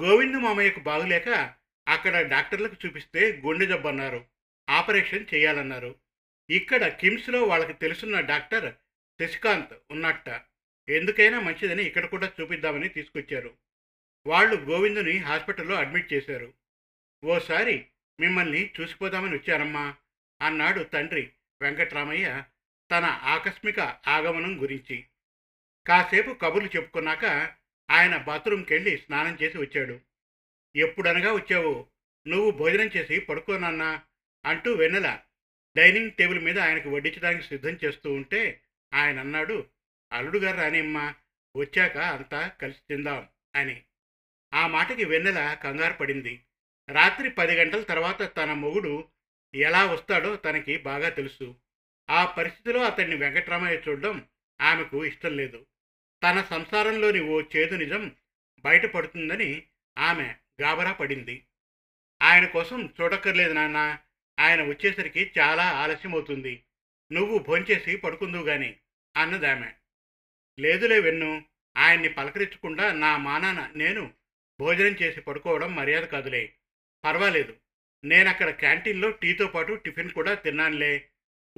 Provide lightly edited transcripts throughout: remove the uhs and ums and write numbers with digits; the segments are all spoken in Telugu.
గోవిందు మామయ్యకు బాగులేక అక్కడ డాక్టర్లకు చూపిస్తే గుండె జబ్బన్నారు, ఆపరేషన్ చేయాలన్నారు. ఇక్కడ కిమ్స్లో వాళ్ళకి తెలుసున్న డాక్టర్ శశికాంత్ ఉన్నట్ట. ఎందుకైనా మంచిదని ఇక్కడ కూడా చూపిద్దామని తీసుకొచ్చారు. వాళ్ళు గోవిందుని హాస్పిటల్లో అడ్మిట్ చేశారు. ఓసారి మిమ్మల్ని చూసిపోదామని వచ్చారమ్మా అన్నాడు తండ్రి వెంకట్రామయ్య తన ఆకస్మిక ఆగమనం గురించి. కాసేపు కబుర్లు చెప్పుకున్నాక ఆయన బాత్రూంకి వెళ్ళి స్నానం చేసి వచ్చాడు. ఎప్పుడనగా వచ్చావు, నువ్వు భోజనం చేసి పడుకోనన్నా అంటూ వెన్నెల డైనింగ్ టేబుల్ మీద ఆయనకు వడ్డించడానికి సిద్ధం చేస్తూ ఉంటే ఆయన అన్నాడు, అల్లుడుగారు రానిమ్మా, వచ్చాక అంతా కలిసి తిందాం అని. ఆ మాటకి వెన్నెల కంగారు పడింది. రాత్రి 10 గంటల తర్వాత తన మొగుడు ఎలా వస్తాడో తనకి బాగా తెలుసు. ఆ పరిస్థితిలో అతన్ని వెంకట్రామయ్య చూడడం ఆమెకు ఇష్టం లేదు. తన సంసారంలోని ఓ చేదు నిజం బయటపడుతుందని ఆమె గాబరా పడింది. ఆయన కోసం చూడక్కర్లేదు నాన్న, ఆయన వచ్చేసరికి చాలా ఆలస్యమవుతుంది, నువ్వు భోంచేసి పడుకుందువు గాని అన్నదామె. లేదులే వెన్ను, ఆయన్ని పలకరించకుండా నా మానాన నేను భోజనం చేసి పడుకోవడం మర్యాద కాదులే. పర్వాలేదు, నేనక్కడ క్యాంటీన్లో టీతో పాటు టిఫిన్ కూడా తిన్నానులే,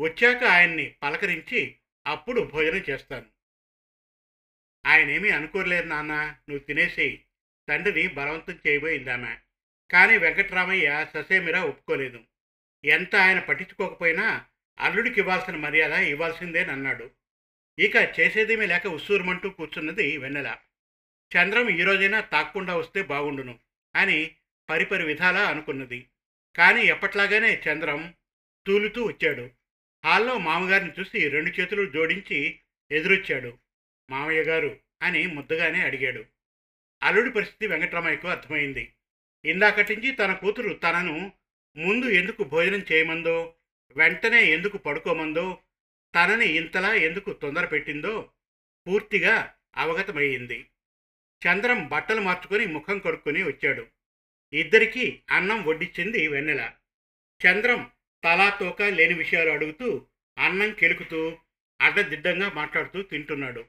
వచ్చాక ఆయన్ని పలకరించి అప్పుడు భోజనం చేస్తాను. ఆయనేమీ అనుకోలేదు నాన్న, నువ్వు తినేసేయి, తండ్రిని బలవంతం చేయబోయిందామె. కానీ వెంకట్రామయ్య ససేమిరా ఒప్పుకోలేదు. ఎంత ఆయన పట్టించుకోకపోయినా అల్లుడికి ఇవ్వాల్సిన మర్యాద ఇవ్వాల్సిందేనన్నాడు. ఇక చేసేదేమీ లేక ఉస్సూరుమంటూ కూర్చున్నది వెన్నెల. చంద్రం ఈరోజైనా తాక్కుండా వస్తే బాగుండును అని పరిపరి విధాలా అనుకున్నది. కానీ ఎప్పట్లాగానే చంద్రం తూలుతూ వచ్చాడు. హాల్లో మామగారిని చూసి 2 చేతులు జోడించి ఎదురొచ్చాడు. మామయ్య గారు అని ముద్దగానే అడిగాడు. అల్లుడి పరిస్థితి వెంకట్రామయ్యకు అర్థమైంది. ఇందాకటి నుంచి తన కూతురు తనను ముందు ఎందుకు భోజనం చేయమందో, వెంటనే ఎందుకు పడుకోమందో, తనని ఇంతలా ఎందుకు తొందర పెట్టిందో పూర్తిగా అవగతమయ్యింది. చంద్రం బట్టలు మార్చుకొని ముఖం కడుక్కొని వచ్చాడు. ఇద్దరికీ అన్నం వడ్డించింది వెన్నెల. చంద్రం తలా తోక లేని విషయాలు అడుగుతూ, అన్నం కెలుకుతూ, అడ్డదిడ్డంగా మాట్లాడుతూ తింటున్నాడు.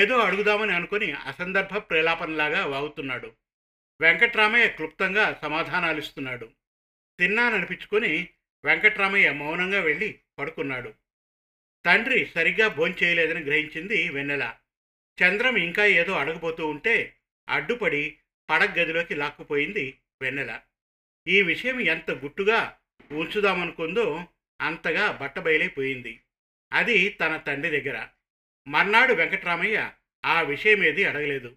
ఏదో అడుగుదామని అనుకుని అసందర్భ ప్రేలాపనలాగా వాగుతున్నాడు. వెంకట్రామయ్య క్లుప్తంగా సమాధానాలిస్తున్నాడు. తిన్నాననిపించుకొని వెంకట్రామయ్య మౌనంగా వెళ్ళి పడుకున్నాడు. తండ్రి సరిగ్గా భోంచేయలేదని గ్రహించింది వెన్నెల. చంద్రం ఇంకా ఏదో అడగబోతూ ఉంటే అడ్డుపడి పడగదిలోకి లాక్కుపోయింది వెన్నెల. ఈ విషయం ఎంత గుట్టుగా ఉంచుదామనుకుందో అంతగా బట్టబయలైపోయింది అది తన తండ్రి దగ్గర. మర్నాడు వెంకట్రామయ్య ఆ విషయమేది అడగలేదు.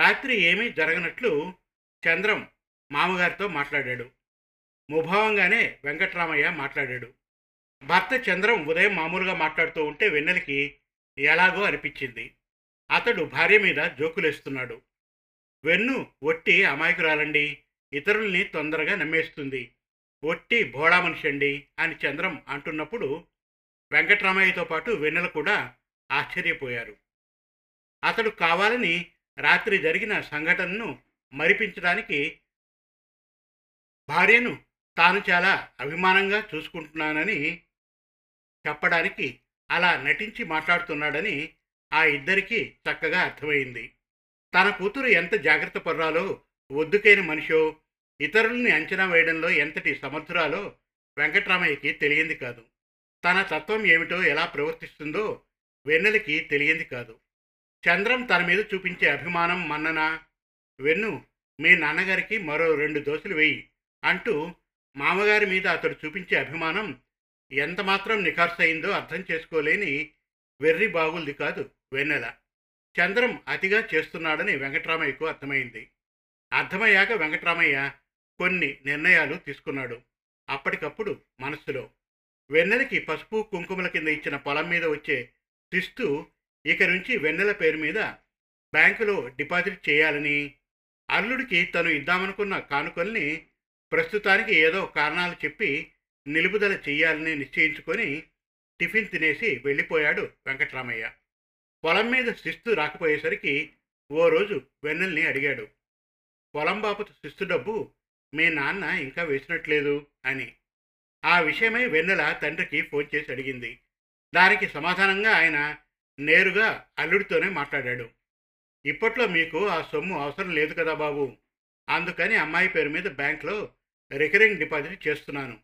రాత్రి ఏమీ జరగనట్లు చంద్రం మామగారితో మాట్లాడాడు. ముభావంగానే వెంకట్రామయ్య మాట్లాడాడు. భర్త చంద్రం ఉదయం మామూలుగా మాట్లాడుతూ ఉంటే వెన్నెలకి ఎలాగో అనిపించింది. అతడు భార్య మీద జోకులేస్తున్నాడు. వెన్ను ఒట్టి అమాయకురాలండి, ఇతరుల్ని తొందరగా నమ్మేస్తుంది, ఒట్టి భోళా మనిషి అండి అని చంద్రం అంటున్నప్పుడు వెంకట్రామయ్యతో పాటు వెన్నెల కూడా ఆశ్చర్యపోయారు. అతడు కావాలని రాత్రి జరిగిన సంఘటనను మరిపించడానికి భార్యను తాను చాలా అభిమానంగా చూసుకుంటున్నానని చెప్పడానికి అలా నటించి మాట్లాడుతున్నాడని ఆ ఇద్దరికీ చక్కగా అర్థమైంది. తన కూతురు ఎంత జాగ్రత్త పర్రాలో, ఒద్దుకైన మనిషో, ఇతరుల్ని అంచనా వేయడంలో ఎంతటి సమర్థురాలో వెంకట్రామయ్యకి తెలియంది కాదు. తన తత్వం ఏమిటో, ఎలా ప్రవర్తిస్తుందో వెన్నెలకి తెలియంది కాదు. చంద్రం తన మీద చూపించే అభిమానం మన్నన, వెన్ను మీ నాన్నగారికి మరో 2 దోశలు వేయి అంటూ మామగారి మీద అతడు చూపించే అభిమానం ఎంతమాత్రం నిఖార్సయిందో అర్థం చేసుకోలేని వెర్రి బాగుల్ది కాదు వెన్నెల. చంద్రం అతిగా చేస్తున్నాడని వెంకట్రామయ్యకు అర్థమైంది. అర్థమయ్యాక వెంకట్రామయ్య కొన్ని నిర్ణయాలు తీసుకున్నాడు అప్పటికప్పుడు మనస్సులో. వెన్నెలకి పసుపు కుంకుమల కింద ఇచ్చిన పొలం మీద వచ్చే తిస్తూ ఇక నుంచి వెన్నెల పేరు మీద బ్యాంకులో డిపాజిట్ చేయాలని, అల్లుడికి తను ఇద్దామనుకున్న కానుకల్ని ప్రస్తుతానికి ఏదో కారణాలు చెప్పి నిలుపుదల చేయాలని నిశ్చయించుకొని టిఫిన్ తినేసి వెళ్ళిపోయాడు వెంకట్రామయ్య. పొలం మీద శిస్తు రాకపోయేసరికి ఓ రోజు వెన్నెల్ని అడిగాడు, పొలం బాపతు శిస్తు డబ్బు మీ నాన్న ఇంకా వేసినట్లేదు అని. ఆ విషయమై వెన్నెల తండ్రికి ఫోన్ చేసి అడిగింది. దానికి సమాధానంగా ఆయన నేరుగా అల్లుడితోనే మాట్లాడాడు. ఇప్పట్లో మీకు ఆ సొమ్ము అవసరం లేదు కదా బాబు, అందుకని అమ్మాయి పేరు మీద బ్యాంక్లో రికరింగ్ డిపాజిట్ చేస్తున్నాను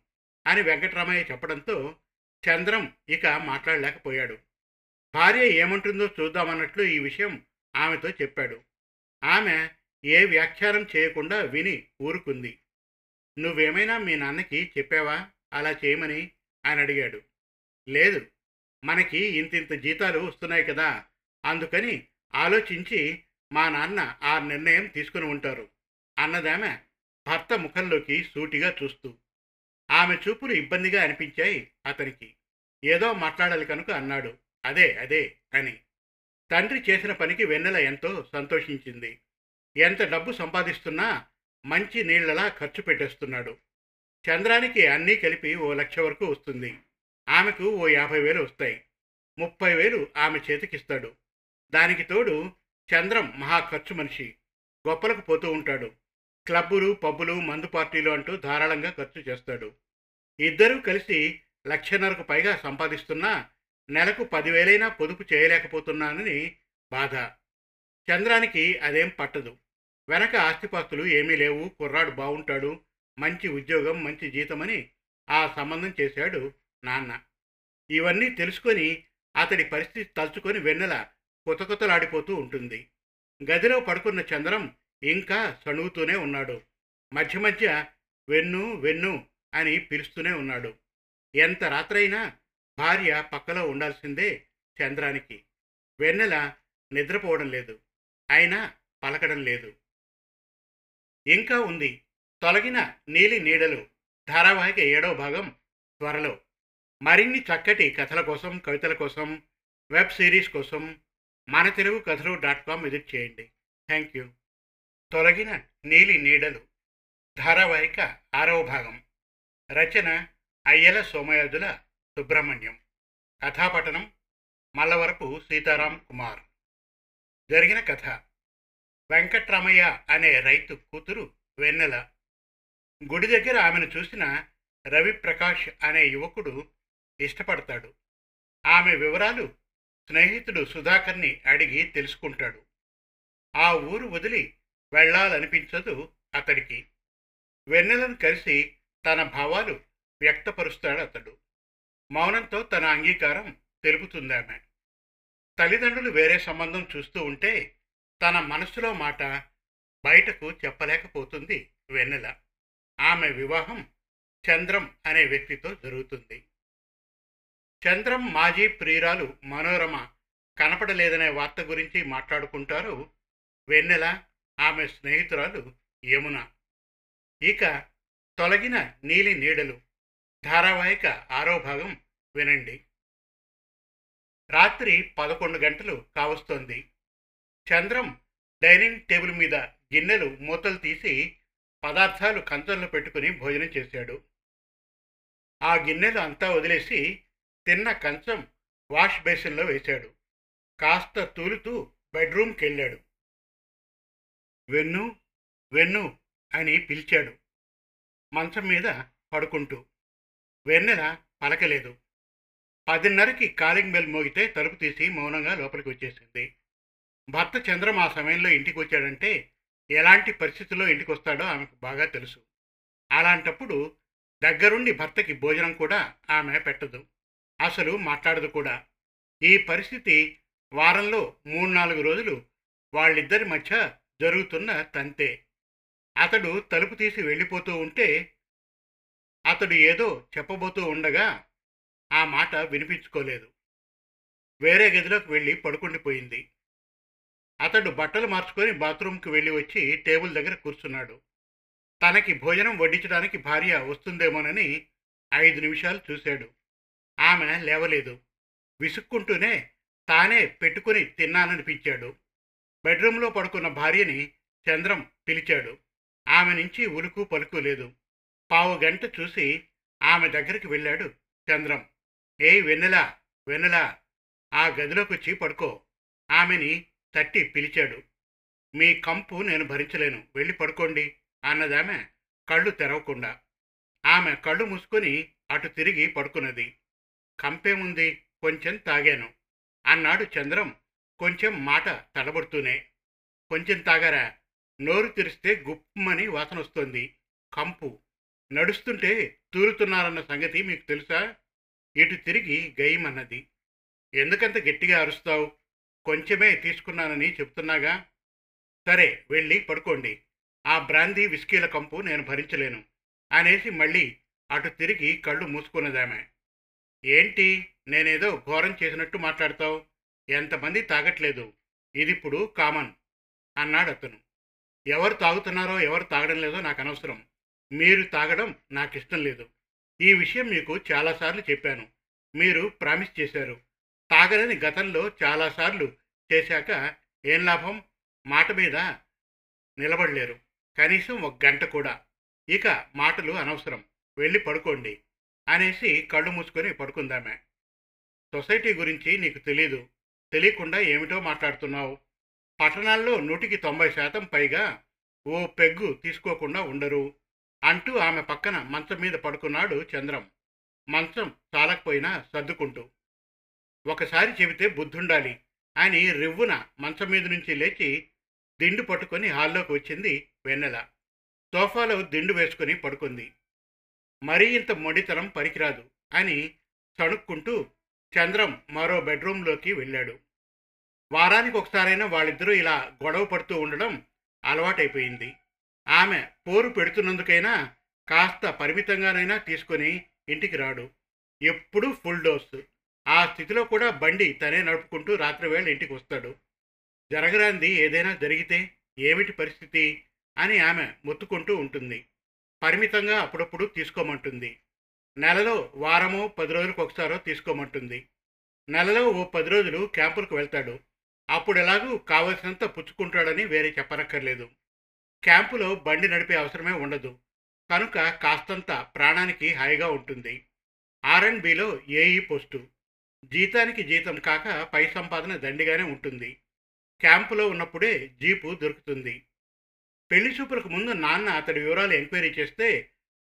అని వెంకటరామయ్య చెప్పడంతో చంద్రం ఇక మాట్లాడలేకపోయాడు. భార్య ఏమంటుందో చూద్దామన్నట్లు ఈ విషయం ఆమెతో చెప్పాడు. ఆమె ఏ వ్యాఖ్యానం చేయకుండా విని ఊరుకుంది. నువ్వేమైనా మీ నాన్నకి చెప్పావా అలా చేయమని ఆయన అడిగాడు. లేదు, మనకి ఇంతింత జీతాలు వస్తున్నాయి కదా, అందుకని ఆలోచించి మా నాన్న ఆ నిర్ణయం తీసుకుని ఉంటారు అన్నదామె భర్త ముఖంలోకి సూటిగా చూస్తూ. ఆమె చూపులు ఇబ్బందిగా అనిపించాయి అతనికి. ఏదో మాట్లాడాలి కనుక అన్నాడు అదే అదే అని. తండ్రి చేసిన పనికి వెన్నెల ఎంతో సంతోషించింది. ఎంత డబ్బు సంపాదిస్తున్నా మంచి నీళ్లలా ఖర్చు పెట్టేస్తున్నాడు. చంద్రానికి అన్నీ కలిపి 1,00,000 వరకు వస్తుంది, ఆమెకు 50,000 వస్తాయి, 30,000 ఆమె చేతికిస్తాడు. దానికి తోడు చంద్రం మహా ఖర్చు మనిషి, గొప్పలకు పోతూ ఉంటాడు, క్లబ్బులు పబ్బులు మందు పార్టీలు అంటూ ధారాళంగా ఖర్చు చేస్తాడు. ఇద్దరూ కలిసి 1,50,000కు పైగా సంపాదిస్తున్నా నెలకు 10,000అయినా పొదుపు చేయలేకపోతున్నానని బాధ. చంద్రానికి అదేం పట్టదు. వెనక ఆస్తిపాస్తులు ఏమీ లేవు, కుర్రాడు బాగుంటాడు, మంచి ఉద్యోగం మంచి జీతమని ఆ సంబంధం చేశాడు నాన్న. ఇవన్నీ తెలుసుకొని అతడి పరిస్థితి తలుచుకొని వెన్నెల కొతకొతలాడిపోతూ ఉంటుంది. గదిలో పడుకున్న చంద్రం ఇంకా సణుగుతూనే ఉన్నాడు. మధ్య మధ్య వెన్ను వెన్ను అని పిలుస్తూనే ఉన్నాడు. ఎంత రాత్రైనా భార్య పక్కలో ఉండాల్సిందే చంద్రానికి. వెన్నెల నిద్రపోవడం లేదు, అయినా పలకడం లేదు. ఇంకా ఉంది తొలగిన నీలి నీడలు ధారావాహిక 7వ భాగం త్వరలో. మరిన్ని చక్కటి కథల కోసం, కవితల కోసం, వెబ్ సిరీస్ కోసం మనతెలుగుకథలు.com విజిట్ చేయండి. Thank you. తొలగిన నీలి నీడలు ధారావాహిక 6వ భాగం. రచన అయ్యల సోమయాజుల సుబ్రహ్మణ్యం. కథాపఠనం మల్లవరపు సీతారాం కుమార్. జరిగిన కథ: వెంకట్రామయ్య అనే రైతు కూతురు వెన్నెల. గుడి దగ్గర ఆమెను చూసిన రవి ప్రకాష్ అనే యువకుడు ఇష్టపడతాడు. ఆమె వివరాలు స్నేహితుడు సుధాకర్ని అడిగి తెలుసుకుంటాడు. ఆ ఊరు వదిలి వెళ్ళాలనిపించదు అతడికి. వెన్నెలను కలిసి తన భావాలు వ్యక్తపరుస్తాడు అతడు. మౌనంతో తన అంగీకారం తెలుపుతుందామె. తల్లిదండ్రులు వేరే సంబంధం చూస్తూ ఉంటే తన మనసులో మాట బయటకు చెప్పలేకపోతుంది వెన్నెల. ఆమె వివాహం చంద్రం అనే వ్యక్తితో జరుగుతుంది. చంద్రం మాజీ ప్రియురాలు మనోరమ కనపడలేదనే వార్త గురించి మాట్లాడుకుంటారు వెన్నెల, ఆమె స్నేహితురాలు యమున. ఇక తొలగిన నీలి నీడలు ధారావాహిక 6వ భాగం వినండి. రాత్రి 11 గంటలు కావస్తోంది. చంద్రం డైనింగ్ టేబుల్ మీద గిన్నెలు మూతలు తీసి పదార్థాలు కంచంలో పెట్టుకుని భోజనం చేశాడు. ఆ గిన్నెలు అంతా వదిలేసి తిన్న కంచం వాష్ బేసిన్లో వేశాడు. కాస్త తూలుతూ బెడ్రూమ్కి వెళ్ళాడు. వెన్ను వెన్ను అని పిలిచాడు మంచం మీద పడుకుంటూ. వెన్నెల పలకలేదు. 10:30కి కాలింగ్ బెల్ మోగితే తలుపు తీసి మౌనంగా లోపలికి వచ్చేసింది. భర్త చంద్రం ఆ సమయంలో ఇంటికి వచ్చాడంటే ఎలాంటి పరిస్థితుల్లో ఇంటికి వస్తాడో ఆమెకు బాగా తెలుసు. అలాంటప్పుడు దగ్గరుండి భర్తకి భోజనం కూడా ఆమె పెట్టదు, అసలు మాట్లాడదు కూడా. ఈ పరిస్థితి వారంలో 3-4 రోజులు వాళ్ళిద్దరి మధ్య జరుగుతున్న తంతే. అతడు తలుపు తీసి వెళ్ళిపోతూ ఉంటే అతడు ఏదో చెప్పబోతూ ఉండగా ఆ మాట వినిపించుకోలేదు. వేరే గదిలోకి వెళ్ళి పడుకుండిపోయింది. అతడు బట్టలు మార్చుకొని బాత్రూంకి వెళ్ళి వచ్చి టేబుల్ దగ్గర కూర్చున్నాడు. తనకి భోజనం వడ్డించడానికి భార్య వస్తుందేమోనని 5 నిమిషాలు చూశాడు. ఆమె లేవలేదు. విసుక్కుంటూనే తానే పెట్టుకుని తిన్నాననిపించాడు. బెడ్రూమ్లో పడుకున్న భార్యని చంద్రం పిలిచాడు. ఆమె నుంచి ఉలుకు పలుకు లేదు. పావుగంట చూసి ఆమె దగ్గరికి వెళ్ళాడు చంద్రం. ఏయ్ వెన్నెలా, వెన్నెలా, ఆ గదిలోకి వచ్చి పడుకో ఆమెని తట్టి పిలిచాడు. మీ కంపు నేను భరించలేను, వెళ్ళి పడుకోండి అన్నదామె కళ్ళు తెరవకుండా. ఆమె కళ్ళు మూసుకొని అటు తిరిగి పడుకున్నది. కంపేముంది, కొంచెం తాగాను అన్నాడు చంద్రం కొంచెం మాట తడబడుతూనే. కొంచెం తాగారా? నోరు తెరిస్తే గుప్పమని వాసన వస్తోంది. కంపు. నడుస్తుంటే తూలుతున్నారన్న సంగతి మీకు తెలుసా? ఇటు తిరిగి గయ్యమన్నది. ఎందుకంత గట్టిగా అరుస్తావు? కొంచెమే తీసుకున్నానని చెప్తున్నాగా. సరే, వెళ్ళి పడుకోండి. ఆ బ్రాందీ విస్కీల కంపు నేను భరించలేను అనేసి మళ్ళీ అటు తిరిగి కళ్ళు మూసుకున్నదామె. ఏంటి, నేనేదో ఘోరం చేసినట్టు మాట్లాడతావు? ఎంతమంది తాగట్లేదు, ఇదిప్పుడు కామన్ అన్నాడు అతను. ఎవరు తాగుతున్నారో ఎవరు తాగడం లేదో నాకు అనవసరం. మీరు తాగడం నాకు ఇష్టం లేదు. ఈ విషయం మీకు చాలాసార్లు చెప్పాను. మీరు ప్రామిస్ చేశారు. తాగలని గతంలో చాలాసార్లు చేశాక ఏం లాభం? మాట మీద నిలబడలేరు, కనీసం ఒక గంట కూడా. ఇక మాటలు అనవసరం, వెళ్ళి పడుకోండి అనేసి కళ్ళు మూసుకొని పడుకుందామే. సొసైటీ గురించి నీకు తెలీదు, తెలియకుండా ఏమిటో మాట్లాడుతున్నావు. పట్టణాల్లో 90% పైగా ఓ పెగ్గు తీసుకోకుండా ఉండరు అంటూ ఆమె పక్కన మంచం మీద పడుకున్నాడు చంద్రం. మంచం చాలకపోయినా సర్దుకుంటూ. ఒకసారి చెబితే బుద్ధుండాలి అని రివ్వున మంచం మీద నుంచి లేచి దిండు పట్టుకొని హాల్లోకి వచ్చింది వెన్నెల. సోఫాలో దిండు వేసుకుని పడుకుంది. మరీ ఇంత మొండితనం పనికిరాదు అని తణుక్కుంటూ చంద్రం మరో బెడ్రూంలోకి వెళ్ళాడు. వారానికి ఒకసారైనా వాళ్ళిద్దరూ ఇలా గొడవ పడుతూ ఉండడం అలవాటైపోయింది. ఆమె పోరు పెడుతున్నందుకైనా కాస్త పరిమితంగానైనా తీసుకొని ఇంటికి రాడు. ఎప్పుడూ ఫుల్ డోస్. ఆ స్థితిలో కూడా బండి తనే నడుపుకుంటూ రాత్రివేళ ఇంటికి వస్తాడు. జరగరాంది ఏదైనా జరిగితే ఏమిటి పరిస్థితి అని ఆమె మొత్తుకుంటూ ఉంటుంది. పరిమితంగా అప్పుడప్పుడు తీసుకోమంటుంది. నెలలో వారమో 10 రోజులకు ఒకసారో తీసుకోమంటుంది. నెలలో ఓ 10 రోజులు క్యాంపులకు వెళ్తాడు. అప్పుడు ఎలాగూ కావలసినంత పుచ్చుకుంటాడని వేరే చెప్పనక్కర్లేదు. క్యాంపులో బండి నడిపే అవసరమే ఉండదు కనుక కాస్తంత ప్రాణానికి హాయిగా ఉంటుంది. R&Bలో ఏఈ పోస్టు. జీతానికి జీతం కాక పై సంపాదన దండిగానే ఉంటుంది. క్యాంపులో ఉన్నప్పుడే జీపు దొరుకుతుంది. పెళ్లి చూపులకు ముందు నాన్న అతడి వివరాలు ఎంక్వైరీ చేస్తే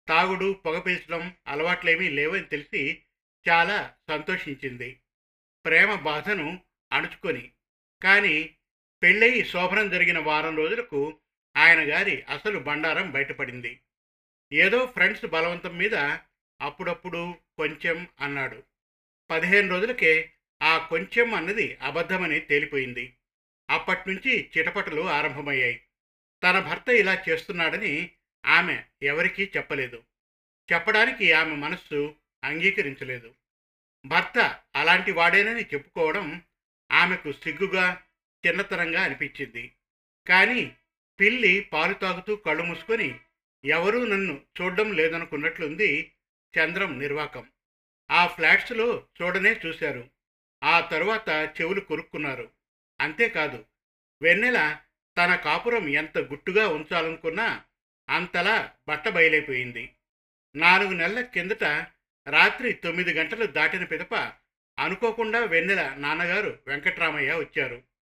తాగుడు, పొగ పీల్చడం అలవాట్లేమీ లేవని తెలిసి చాలా సంతోషించింది. ప్రేమ బాధను అణుచుకొని. కానీ పెళ్ళయి శోభనం జరిగిన వారం రోజులకు ఆయన గారి అసలు బండారం బయటపడింది. ఏదో ఫ్రెండ్స్ బలవంతం మీద అప్పుడప్పుడు కొంచెం అన్నాడు. 15 రోజులకే ఆ కొంచెం అన్నది అబద్ధమని తేలిపోయింది. అప్పటినుంచి చిటపటలు ఆరంభమయ్యాయి. తన భర్త ఇలా చేస్తున్నాడని ఆమె ఎవరికీ చెప్పలేదు. చెప్పడానికి ఆమె మనస్సు అంగీకరించలేదు. భర్త అలాంటి వాడేనని చెప్పుకోవడం ఆమెకు సిగ్గుగా, చిన్నతనంగా అనిపించింది. కానీ పిల్లి పాలు తాగుతూ కళ్ళు మూసుకొని ఎవరూ నన్ను చూడడం లేదనుకున్నట్లుంది చంద్రం నిర్వాకం. ఆ ఫ్లాట్స్లో చూడనే చూశారు. ఆ తరువాత చెవులు కొరుక్కున్నారు. అంతేకాదు, వెన్నెల తన కాపురం ఎంత గుట్టుగా ఉంచాలనుకున్నా అంతలా బట్ట బయలైపోయింది. 4 నెలల కిందట రాత్రి 9 గంటలు దాటిన పిదప అనుకోకుండా వెన్నెల నాన్నగారు వెంకట్రామయ్య వచ్చారు.